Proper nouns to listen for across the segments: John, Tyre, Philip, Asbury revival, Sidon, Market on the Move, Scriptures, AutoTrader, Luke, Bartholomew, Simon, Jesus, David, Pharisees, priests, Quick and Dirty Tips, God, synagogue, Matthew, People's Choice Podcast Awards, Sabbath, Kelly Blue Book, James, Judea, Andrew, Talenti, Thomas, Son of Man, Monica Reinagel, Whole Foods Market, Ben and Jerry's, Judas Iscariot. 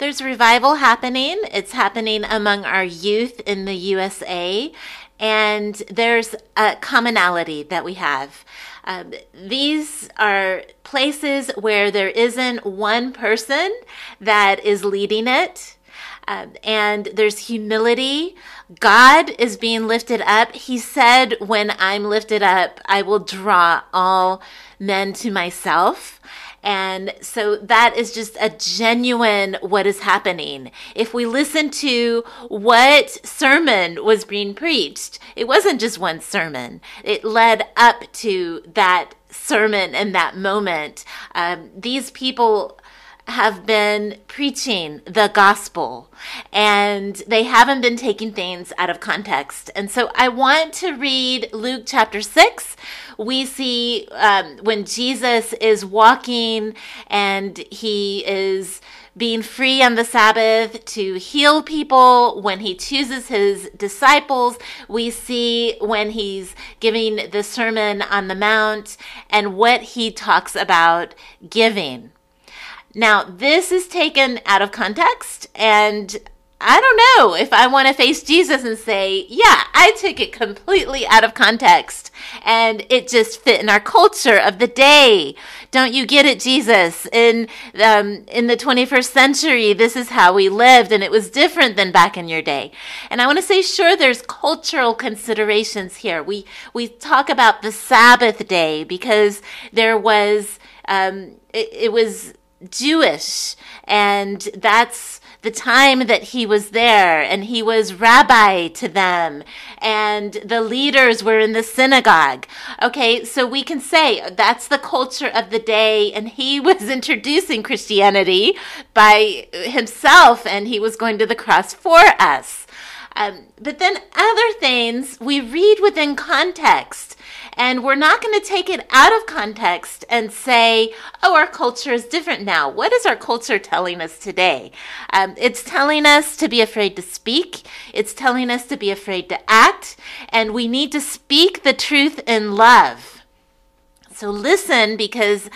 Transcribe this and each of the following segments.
There's revival happening. It's happening among our youth in the USA, and there's a commonality that we have. These are places where there isn't one person that is leading it. And there's humility. God is being lifted up. He said, when I'm lifted up, I will draw all men to myself. And so that is just a genuine what is happening. If we listen to what sermon was being preached, it wasn't just one sermon. It led up to that sermon and that moment. These people have been preaching the gospel, and they haven't been taking things out of context. And so I want to read Luke chapter 6. We see when Jesus is walking and he is being free on the Sabbath to heal people, when he chooses his disciples, we see when he's giving the Sermon on the Mount and what he talks about giving. Now, this is taken out of context, and I don't know if I want to face Jesus and say, yeah, I took it completely out of context, and it just fit in our culture of the day. Don't you get it, Jesus? In the 21st century, this is how we lived, and it was different than back in your day. And I want to say, sure, there's cultural considerations here. We talk about the Sabbath day because there was, it was Jewish, and that's the time that he was there, and he was rabbi to them, and the leaders were in the synagogue. Okay, so we can say that's the culture of the day, and he was introducing Christianity by himself, and he was going to the cross for us. But then other things we read within context. And we're not going to take it out of context and say, oh, our culture is different now. What is our culture telling us today? It's telling us to be afraid to speak. It's telling us to be afraid to act. And we need to speak the truth in love. So listen, because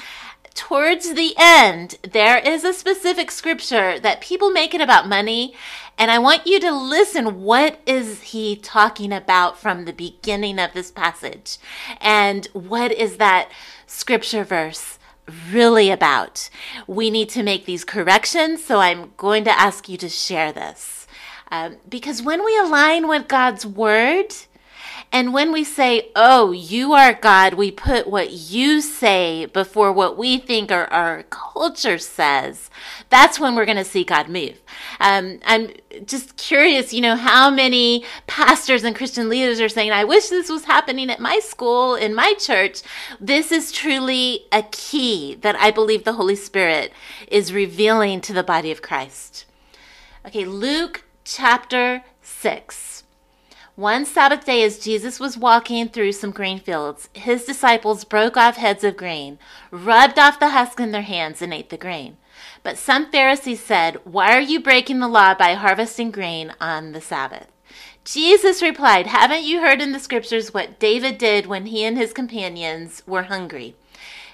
towards the end, there is a specific scripture that people make it about money. And I want you to listen, what is he talking about from the beginning of this passage? And what is that scripture verse really about? We need to make these corrections, so I'm going to ask you to share this. Because when we align with God's word, and when we say, oh, you are God, we put what you say before what we think or our culture says, that's when we're going to see God move. I'm just curious, how many pastors and Christian leaders are saying, I wish this was happening at my school, in my church. This is truly a key that I believe the Holy Spirit is revealing to the body of Christ. Okay, Luke chapter 6. One Sabbath day, as Jesus was walking through some grain fields, his disciples broke off heads of grain, rubbed off the husk in their hands, and ate the grain. But some Pharisees said, "Why are you breaking the law by harvesting grain on the Sabbath?" Jesus replied, "Haven't you heard in the Scriptures what David did when he and his companions were hungry?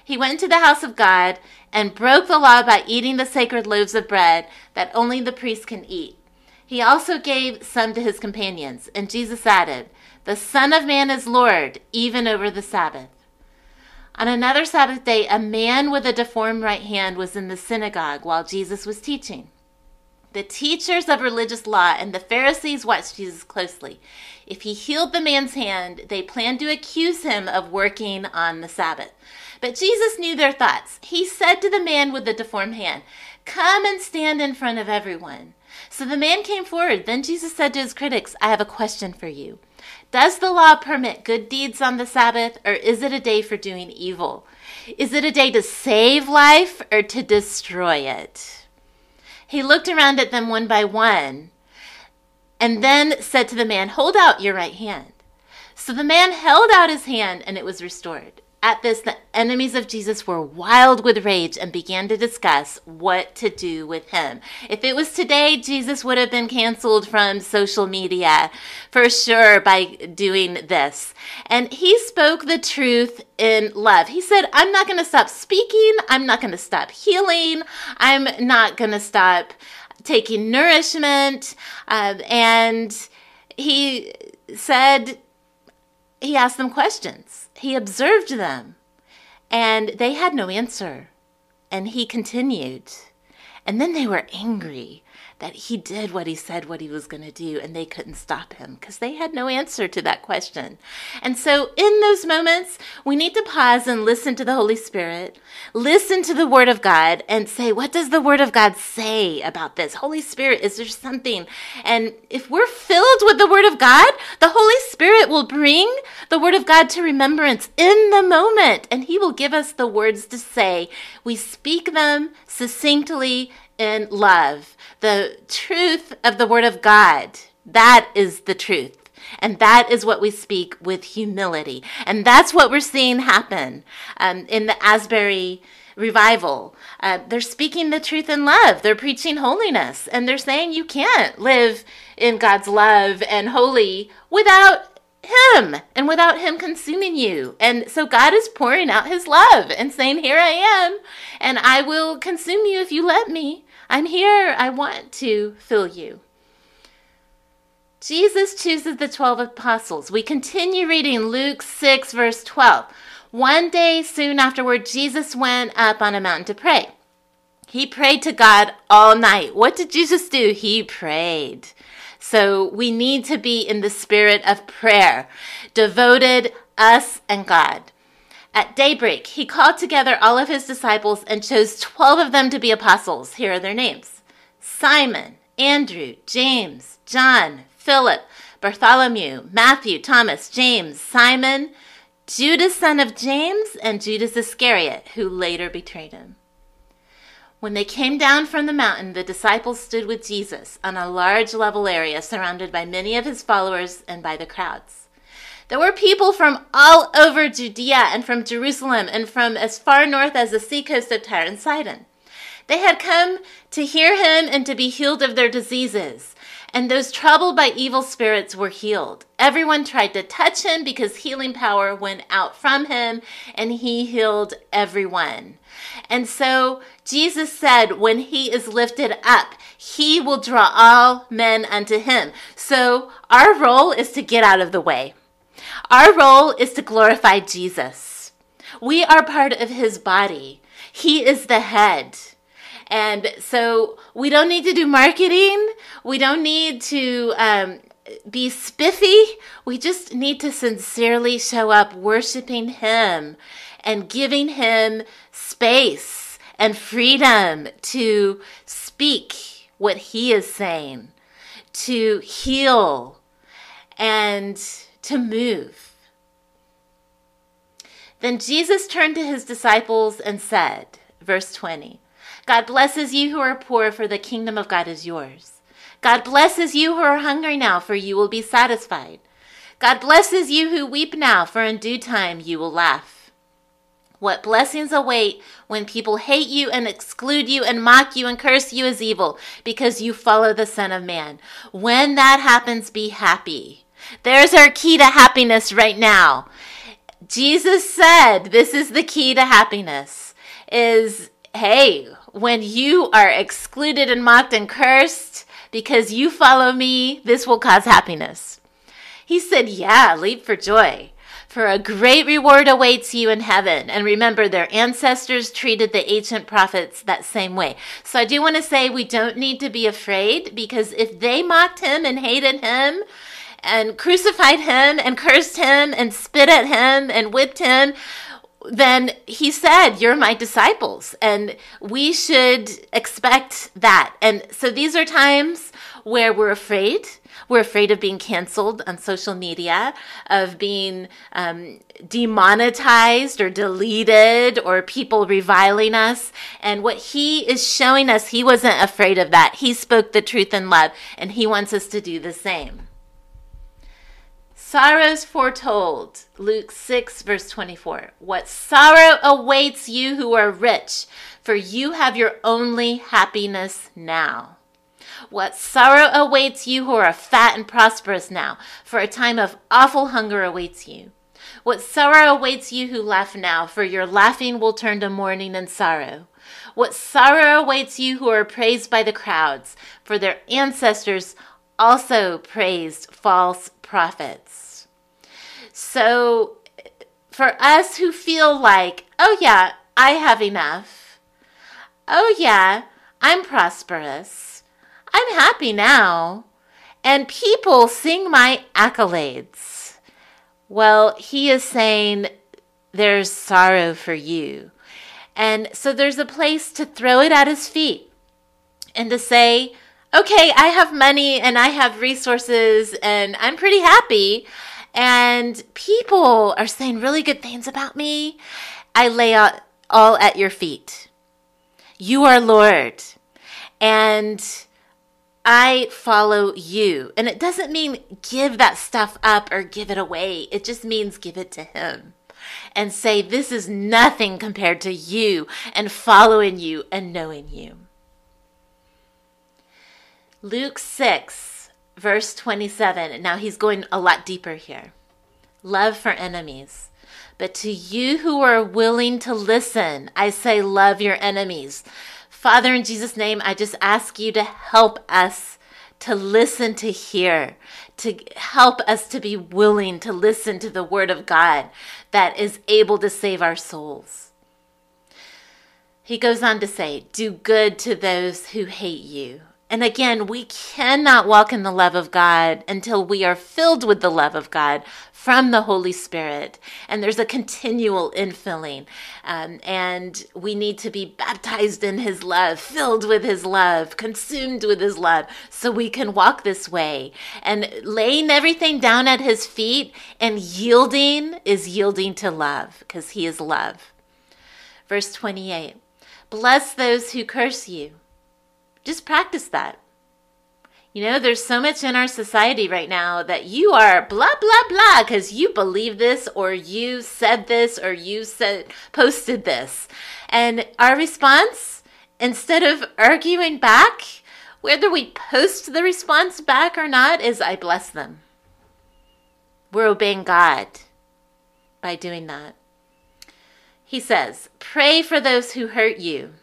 He went to the house of God and broke the law by eating the sacred loaves of bread that only the priests can eat. He also gave some to his companions, and Jesus added, 'The Son of Man is Lord, even over the Sabbath.'" On another Sabbath day, a man with a deformed right hand was in the synagogue while Jesus was teaching. The teachers of religious law and the Pharisees watched Jesus closely. If he healed the man's hand, they planned to accuse him of working on the Sabbath. But Jesus knew their thoughts. He said to the man with the deformed hand, "Come and stand in front of everyone." So the man came forward. Then Jesus said to his critics, "I have a question for you. Does the law permit good deeds on the Sabbath, or is it a day for doing evil? Is it a day to save life or to destroy it?" He looked around at them one by one and then said to the man, "Hold out your right hand." So the man held out his hand, and it was restored. At this, the enemies of Jesus were wild with rage and began to discuss what to do with him. If it was today, Jesus would have been canceled from social media for sure by doing this. And he spoke the truth in love. He said, I'm not going to stop speaking. I'm not going to stop healing. I'm not going to stop taking nourishment, and he said, he asked them questions. He observed them, and they had no answer. And he continued. And then they were angry that he did what he said, what he was going to do, and they couldn't stop him because they had no answer to that question. And so in those moments, we need to pause and listen to the Holy Spirit, listen to the Word of God, and say, what does the Word of God say about this? Holy Spirit, is there something? And if we're filled with the Word of God, the Holy Spirit will bring the Word of God to remembrance in the moment, and He will give us the words to say. We speak them succinctly in love. The truth of the Word of God, that is the truth. And that is what we speak with humility. And that's what we're seeing happen in the Asbury revival. They're speaking the truth in love. They're preaching holiness. And they're saying you can't live in God's love and holy without Him and without Him consuming you. And so God is pouring out His love and saying, here I am, and I will consume you if you let me. I'm here. I want to fill you. Jesus chooses the 12 apostles. We continue reading Luke 6, verse 12. One day soon afterward, Jesus went up on a mountain to pray. He prayed to God all night. What did Jesus do? He prayed. So we need to be in the spirit of prayer, devoted, us and God. At daybreak, He called together all of His disciples and chose 12 of them to be apostles. Here are their names: Simon, Andrew, James, John, Philip, Bartholomew, Matthew, Thomas, James, Simon, Judas, son of James, and Judas Iscariot, who later betrayed Him. When they came down from the mountain, the disciples stood with Jesus on a large level area surrounded by many of His followers and by the crowds. There were people from all over Judea and from Jerusalem and from as far north as the seacoast of Tyre and Sidon. They had come to hear Him and to be healed of their diseases. And those troubled by evil spirits were healed. Everyone tried to touch Him because healing power went out from Him, and He healed everyone. And so Jesus said, when He is lifted up, He will draw all men unto Him. So our role is to get out of the way. Our role is to glorify Jesus. We are part of His body. He is the head. And so we don't need to do marketing. We don't need to be spiffy. We just need to sincerely show up worshiping Him and giving Him space and freedom to speak what He is saying, to heal and to move. Then Jesus turned to His disciples and said, verse 20, God blesses you who are poor, for the kingdom of God is yours. God blesses you who are hungry now, for you will be satisfied. God blesses you who weep now, for in due time you will laugh. What blessings await when people hate you and exclude you and mock you and curse you as evil because you follow the Son of Man. When that happens, be happy. There's our key to happiness right now. Jesus said this is the key to happiness is, hey, when you are excluded and mocked and cursed because you follow me, this will cause happiness. He said, yeah, leap for joy, for a great reward awaits you in heaven. And remember, their ancestors treated the ancient prophets that same way. So I do want to say we don't need to be afraid, because if they mocked Him and hated Him and crucified Him and cursed Him and spit at Him and whipped Him, then He said, you're my disciples, and we should expect that. And so these are times where we're afraid. We're afraid of being canceled on social media, of being demonetized or deleted, or people reviling us. And what He is showing us, He wasn't afraid of that. He spoke the truth in love, and He wants us to do the same. Sorrows foretold, Luke 6, verse 24. What sorrow awaits you who are rich, for you have your only happiness now. What sorrow awaits you who are fat and prosperous now, for a time of awful hunger awaits you. What sorrow awaits you who laugh now, for your laughing will turn to mourning and sorrow. What sorrow awaits you who are praised by the crowds, for their ancestors also praised false prophets. So for us who feel like, oh yeah, I have enough. Oh yeah, I'm prosperous. I'm happy now. And people sing my accolades. Well, he is saying there's sorrow for you. And so there's a place to throw it at his feet and to say, okay, I have money and I have resources and I'm pretty happy. And people are saying really good things about me. I lay out all at your feet. You are Lord. And I follow you. And it doesn't mean give that stuff up or give it away. It just means give it to him and say, this is nothing compared to you, and following you and knowing you. Luke 6, verse 27. Now he's going a lot deeper here. Love for enemies. But to you who are willing to listen, I say, love your enemies. Father, in Jesus' name, I just ask you to help us to listen, to hear, to help us to be willing to listen to the word of God that is able to save our souls. He goes on to say, do good to those who hate you. And again, we cannot walk in the love of God until we are filled with the love of God from the Holy Spirit. And there's a continual infilling. And we need to be baptized in his love, filled with his love, consumed with his love, so we can walk this way. And laying everything down at his feet and yielding is yielding to love, because he is love. Verse 28, bless those who curse you. Just practice that. You know, there's so much in our society right now that you are blah, blah, blah because you believe this or you said this or you posted this. And our response, instead of arguing back, whether we post the response back or not, is I bless them. We're obeying God by doing that. He says, pray for those who hurt you.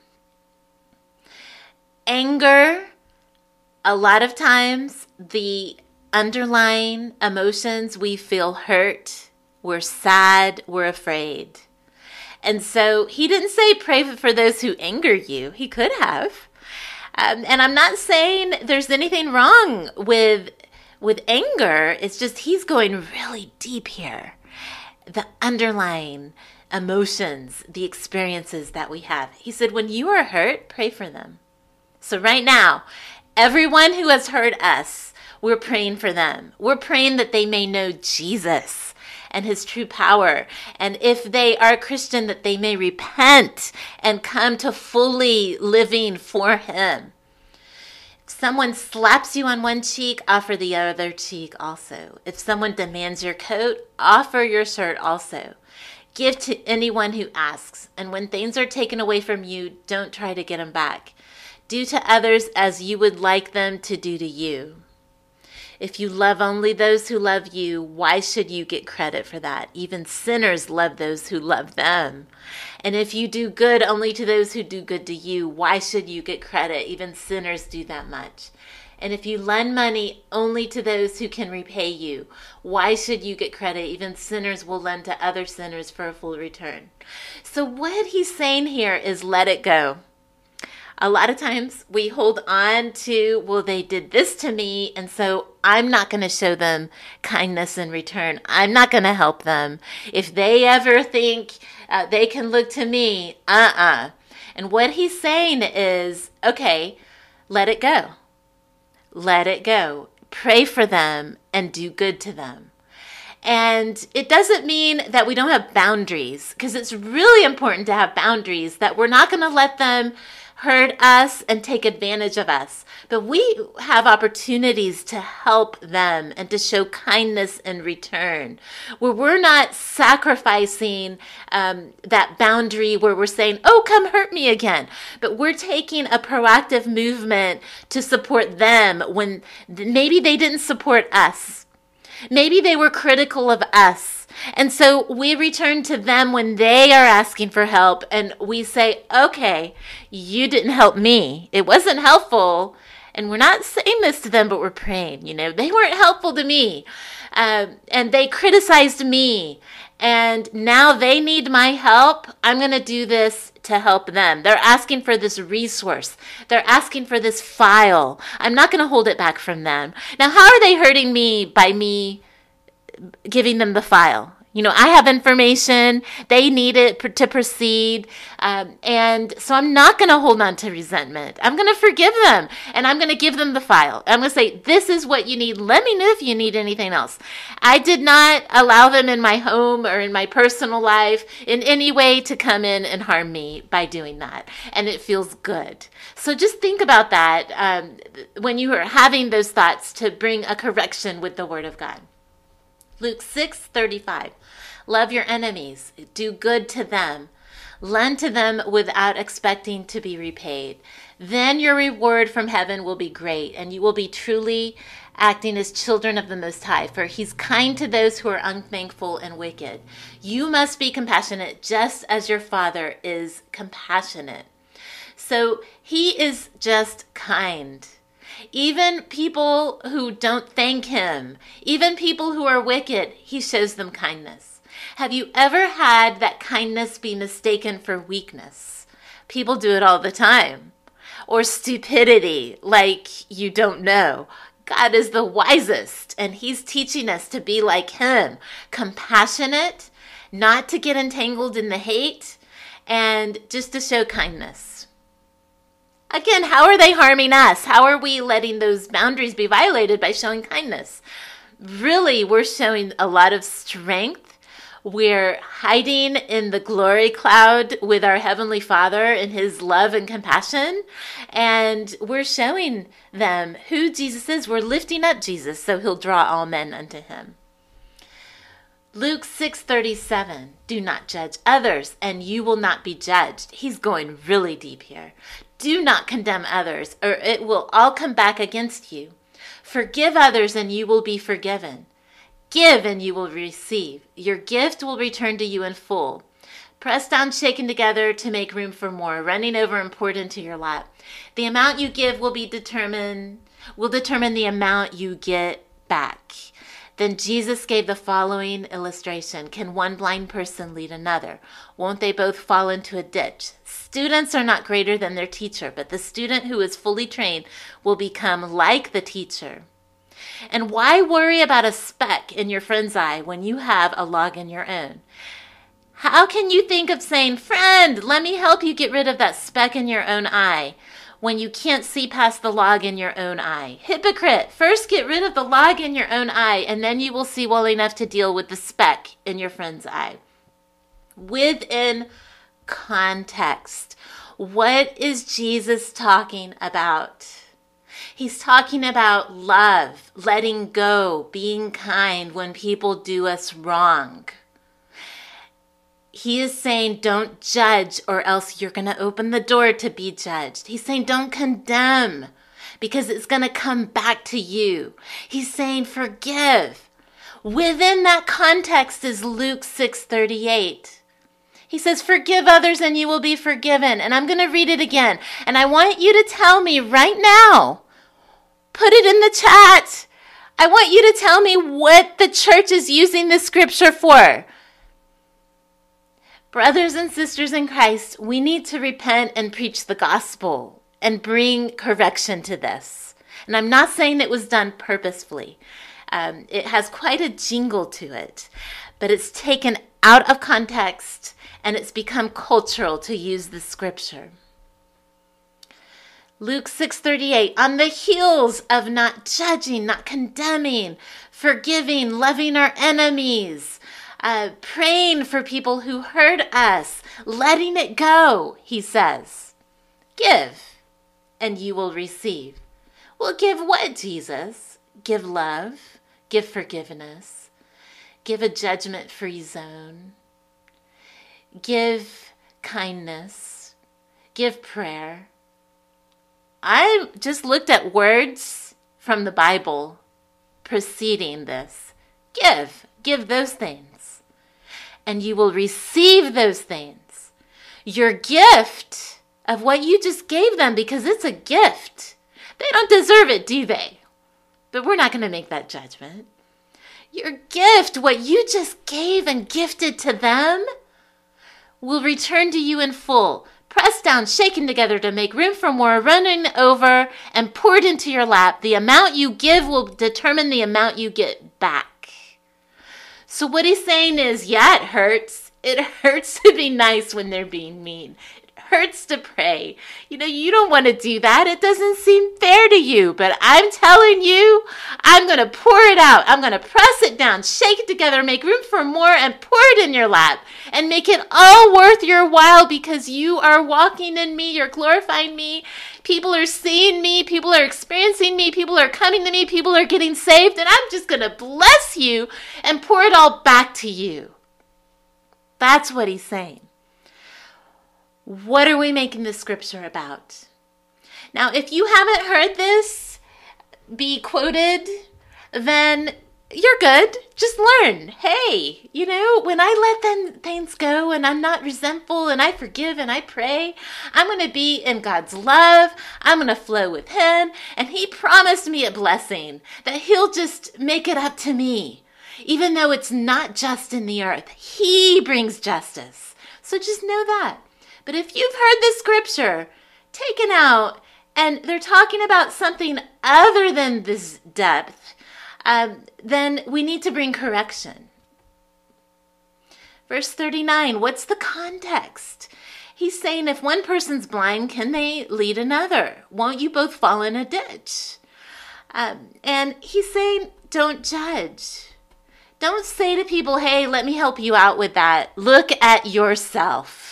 Anger, a lot of times, the underlying emotions, we feel hurt, we're sad, we're afraid. And so he didn't say pray for those who anger you. He could have. And I'm not saying there's anything wrong with anger. It's just he's going really deep here. The underlying emotions, the experiences that we have. He said, when you are hurt, pray for them. So right now, everyone who has heard us, we're praying for them. We're praying that they may know Jesus and his true power. And if they are Christian, that they may repent and come to fully living for him. If someone slaps you on one cheek, offer the other cheek also. If someone demands your coat, offer your shirt also. Give to anyone who asks. And when things are taken away from you, don't try to get them back. Do to others as you would like them to do to you. If you love only those who love you, why should you get credit for that? Even sinners love those who love them. And if you do good only to those who do good to you, why should you get credit? Even sinners do that much. And if you lend money only to those who can repay you, why should you get credit? Even sinners will lend to other sinners for a full return. So what he's saying here is let it go. A lot of times we hold on to, well, they did this to me, and so I'm not going to show them kindness in return. I'm not going to help them. If they ever think they can look to me, And what he's saying is, okay, let it go. Let it go. Pray for them and do good to them. And it doesn't mean that we don't have boundaries, because it's really important to have boundaries, that we're not going to let them hurt us and take advantage of us. But we have opportunities to help them and to show kindness in return, where we're not sacrificing that boundary where we're saying, oh, come hurt me again. But we're taking a proactive movement to support them when maybe they didn't support us. Maybe they were critical of us. And so we return to them when they are asking for help, and we say, okay, you didn't help me. It wasn't helpful. And we're not saying this to them, but we're praying, you know, they weren't helpful to me. And they criticized me. And now they need my help. I'm going to do this to help them. They're asking for this resource. They're asking for this file. I'm not going to hold it back from them. Now, how are they hurting me by me giving them the file? You know, I have information. They need it to proceed. And so I'm not going to hold on to resentment. I'm going to forgive them, and I'm going to give them the file. I'm going to say, this is what you need. Let me know if you need anything else. I did not allow them in my home or in my personal life in any way to come in and harm me by doing that. And it feels good. So just think about that when you are having those thoughts, to bring a correction with the Word of God. Luke 6:35, love your enemies, do good to them, lend to them without expecting to be repaid. Then your reward from heaven will be great, and you will be truly acting as children of the Most High, for he's kind to those who are unthankful and wicked. You must be compassionate just as your Father is compassionate. So he is just kind. Even people who don't thank him, even people who are wicked, he shows them kindness. Have you ever had that kindness be mistaken for weakness? People do it all the time. Or stupidity, like you don't know. God is the wisest, and he's teaching us to be like him, compassionate, not to get entangled in the hate, and just to show kindness. Again, how are they harming us? How are we letting those boundaries be violated by showing kindness? Really, we're showing a lot of strength. We're hiding in the glory cloud with our Heavenly Father and his love and compassion. And we're showing them who Jesus is. We're lifting up Jesus so he'll draw all men unto him. Luke 6:37, do not judge others and you will not be judged. He's going really deep here. Do not condemn others, or it will all come back against you. Forgive others, and you will be forgiven. Give, and you will receive. Your gift will return to you in full. Pressed down, shaken together to make room for more, running over and poured into your lap. The amount you give will determine the amount you get back. Then Jesus gave the following illustration. Can one blind person lead another? Won't they both fall into a ditch? Students are not greater than their teacher, but the student who is fully trained will become like the teacher. And why worry about a speck in your friend's eye when you have a log in your own? How can you think of saying, friend, let me help you get rid of that speck in your own eye, when you can't see past the log in your own eye? Hypocrite, first get rid of the log in your own eye, and then you will see well enough to deal with the speck in your friend's eye. Within context, what is Jesus talking about? He's talking about love, letting go, being kind when people do us wrong. He is saying, don't judge, or else you're going to open the door to be judged. He's saying, don't condemn, because it's going to come back to you. He's saying, forgive. Within that context is Luke 6:38. He says, forgive others and you will be forgiven. And I'm going to read it again. And I want you to tell me right now, put it in the chat. I want you to tell me what the church is using this scripture for. Brothers and sisters in Christ, we need to repent and preach the gospel and bring correction to this. And I'm not saying it was done purposefully. It has quite a jingle to it, but it's taken out of context and it's become cultural to use the scripture. Luke 6:38, on the heels of not judging, not condemning, forgiving, loving our enemies, praying for people who hurt us, letting it go, he says, give, and you will receive. Well, give what, Jesus? Give love, give forgiveness, give a judgment-free zone, give kindness, give prayer. I just looked at words from the Bible preceding this. Give those things. and you will receive those things. Your gift of what you just gave them, because it's a gift. They don't deserve it, do they? But we're not going to make that judgment. Your gift, what you just gave and gifted to them, will return to you in full, pressed down, shaken together to make room for more, running over, and poured into your lap. The amount you give will determine the amount you get back. So what he's saying is, yeah, it hurts. It hurts to be nice when they're being mean. It hurts to pray. You don't want to do that. It doesn't seem fair to you. But I'm telling you, I'm going to pour it out. I'm going to press it down, shake it together, make room for more, and pour it in your lap. And make it all worth your while, because you are walking in me. You're glorifying me. People are seeing me. People are experiencing me. People are coming to me. People are getting saved. And I'm just going to bless you and pour it all back to you. That's what he's saying. What are we making this scripture about? Now, if you haven't heard this be quoted, then you're good. Just learn. Hey, when I let them things go and I'm not resentful and I forgive and I pray, I'm going to be in God's love. I'm going to flow with him. And he promised me a blessing that he'll just make it up to me. Even though it's not just in the earth, he brings justice. So just know that. But if you've heard this scripture taken out and they're talking about something other than this depth, then we need to bring correction. Verse 39, what's the context? He's saying, if one person's blind, can they lead another? Won't you both fall in a ditch? And he's saying, don't judge. Don't say to people, hey, let me help you out with that. Look at yourself.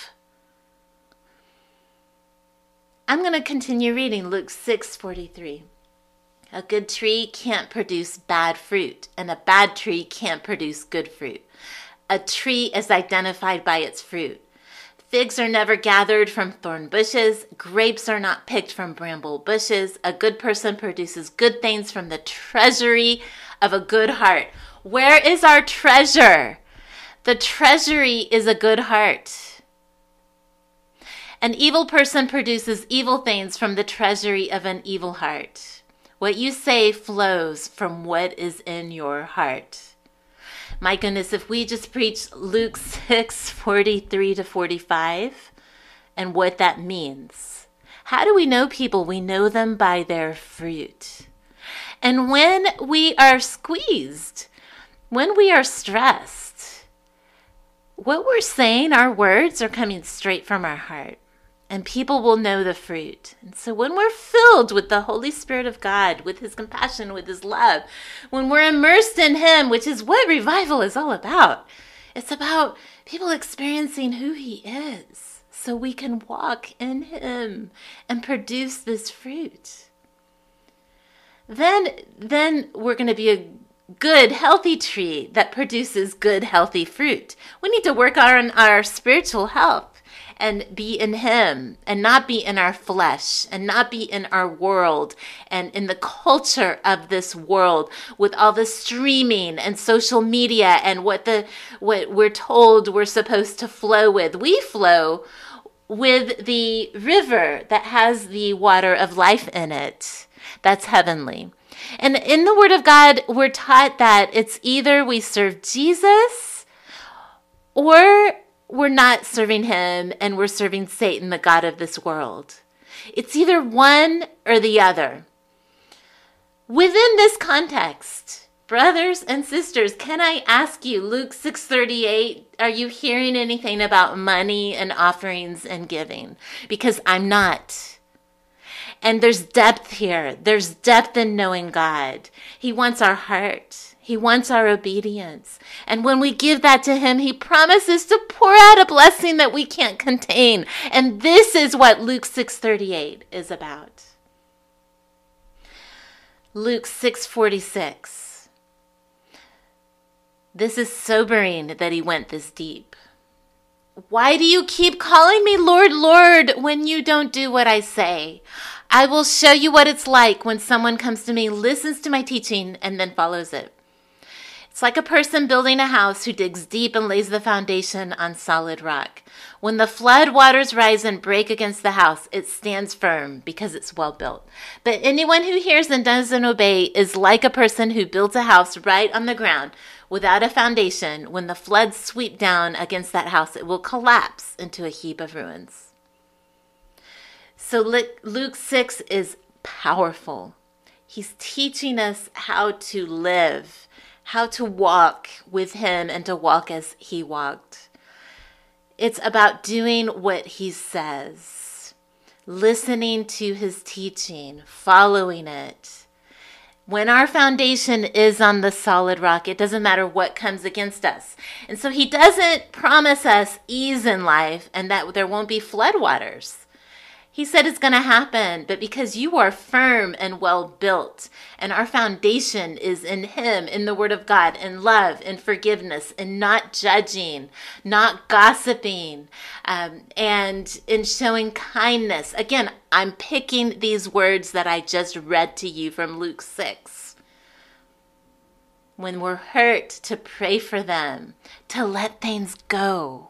I'm going to continue reading Luke 6:43. A good tree can't produce bad fruit, and a bad tree can't produce good fruit. A tree is identified by its fruit. Figs are never gathered from thorn bushes. Grapes are not picked from bramble bushes. A good person produces good things from the treasury of a good heart. Where is our treasure? The treasury is a good heart. An evil person produces evil things from the treasury of an evil heart. What you say flows from what is in your heart. My goodness, if we just preach Luke 6:43 to 45 and what that means. How do we know people? We know them by their fruit. And when we are squeezed, when we are stressed, what we're saying, our words are coming straight from our heart. And people will know the fruit. And so when we're filled with the Holy Spirit of God, with his compassion, with his love, when we're immersed in him, which is what revival is all about, it's about people experiencing who he is so we can walk in him and produce this fruit. Then we're going to be a good, healthy tree that produces good, healthy fruit. We need to work on our spiritual health. And be in him and not be in our flesh and not be in our world and in the culture of this world with all the streaming and social media and what we're told we're supposed to flow with. We flow with the river that has the water of life in it. That's heavenly. And in the Word of God, we're taught that it's either we serve Jesus or we're not serving him and we're serving Satan, the god of this world. It's either one or the other. Within this context, brothers and sisters, can I ask you, Luke 6:38, are you hearing anything about money and offerings and giving? Because I'm not. And there's depth here. There's depth in knowing God. He wants our heart. He wants our obedience. And when we give that to him, he promises to pour out a blessing that we can't contain. And this is what Luke 6:38 is about. Luke 6:46. This is sobering that he went this deep. Why do you keep calling me Lord, Lord, when you don't do what I say? I will show you what it's like when someone comes to me, listens to my teaching, and then follows it. It's like a person building a house who digs deep and lays the foundation on solid rock. When the flood waters rise and break against the house, it stands firm because it's well built. But anyone who hears and doesn't obey is like a person who built a house right on the ground without a foundation. When the floods sweep down against that house, it will collapse into a heap of ruins. So Luke 6 is powerful. He's teaching us how to live, how to walk with him and to walk as he walked. It's about doing what he says, listening to his teaching, following it. When our foundation is on the solid rock, it doesn't matter what comes against us. And so he doesn't promise us ease in life and that there won't be floodwaters. He said it's going to happen, but because you are firm and well built, and our foundation is in him, in the word of God, in love, in forgiveness, in not judging, not gossiping, and in showing kindness. Again, I'm picking these words that I just read to you from Luke 6. When we're hurt, to pray for them, to let things go,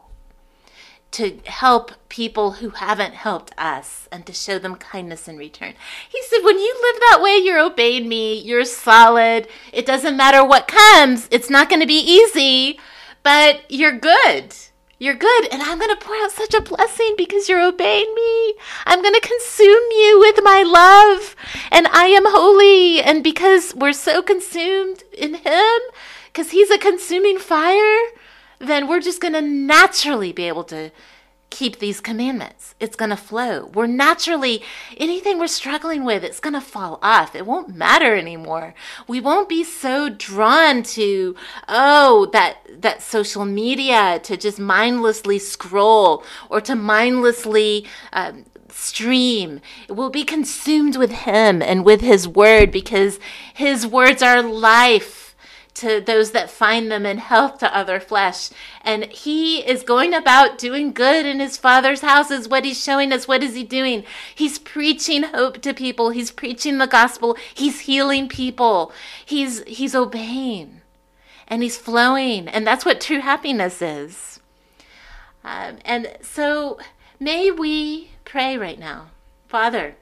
to help people who haven't helped us, and to show them kindness in return. He said, when you live that way, you're obeying me, you're solid. It doesn't matter what comes. It's not going to be easy, but you're good. You're good, and I'm going to pour out such a blessing because you're obeying me. I'm going to consume you with my love, and I am holy, and because we're so consumed in him, because he's a consuming fire, then we're just going to naturally be able to keep these commandments. It's going to flow. We're naturally, anything we're struggling with, it's going to fall off. It won't matter anymore. We won't be so drawn to, that social media, to just mindlessly scroll or to mindlessly stream. It will be consumed with him and with his word, because his words are life to those that find them, in health to other flesh. And he is going about doing good in his Father's house is what he's showing us. What is he doing? He's preaching hope to people. He's preaching the gospel. He's healing people. He's obeying, and he's flowing. And that's what true happiness is. And so may we pray right now. Father,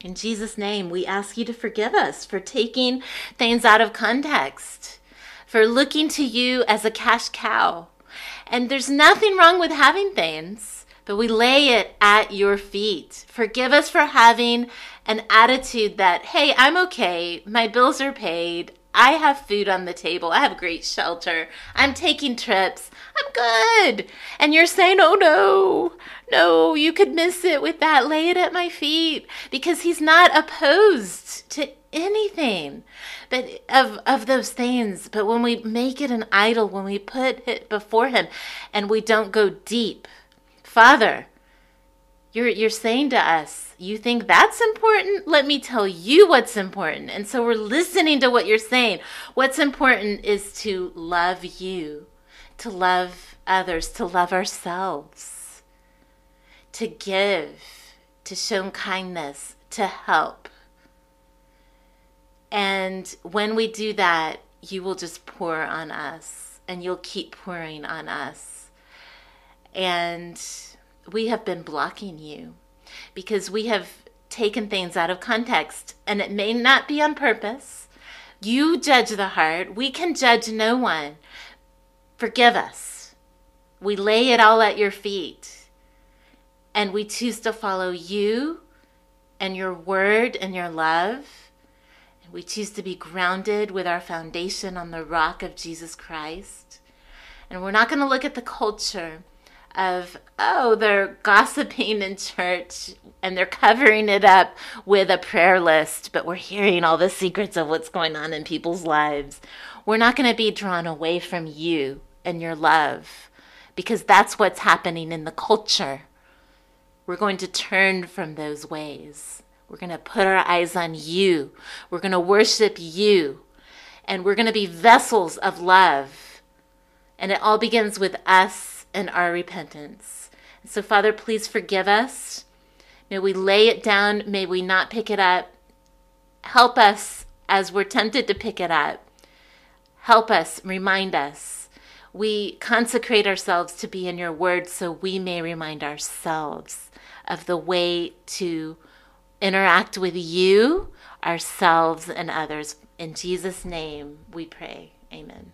in Jesus' name, we ask you to forgive us for taking things out of context, for looking to you as a cash cow. And there's nothing wrong with having things, but we lay it at your feet. Forgive us for having an attitude that, hey, I'm okay, my bills are paid, I have food on the table, I have great shelter, I'm taking trips, I'm good. And you're saying, oh no, you could miss it with that. Lay it at my feet, because he's not opposed to anything but of those things. But when we make it an idol, when we put it before him and we don't go deep, Father, you're saying to us, you think that's important? Let me tell you what's important. And so we're listening to what you're saying. What's important is to love you, to love others, to love ourselves, to give, to show kindness, to help. And when we do that, you will just pour on us, and you'll keep pouring on us. And we have been blocking you, because we have taken things out of context, and it may not be on purpose. You judge the heart. We can judge no one. Forgive us. We lay it all at your feet, and we choose to follow you and your word and your love. And we choose to be grounded with our foundation on the rock of Jesus Christ. And we're not going to look at the culture of, they're gossiping in church and they're covering it up with a prayer list, but we're hearing all the secrets of what's going on in people's lives. We're not going to be drawn away from you and your love, because that's what's happening in the culture. We're going to turn from those ways. We're going to put our eyes on you. We're going to worship you, and we're going to be vessels of love. And it all begins with us and our repentance. So, Father, please forgive us. May we lay it down. May we not pick it up. Help us as we're tempted to pick it up. Help us, remind us. We consecrate ourselves to be in your word so we may remind ourselves of the way to interact with you, ourselves, and others. In Jesus' name we pray. Amen.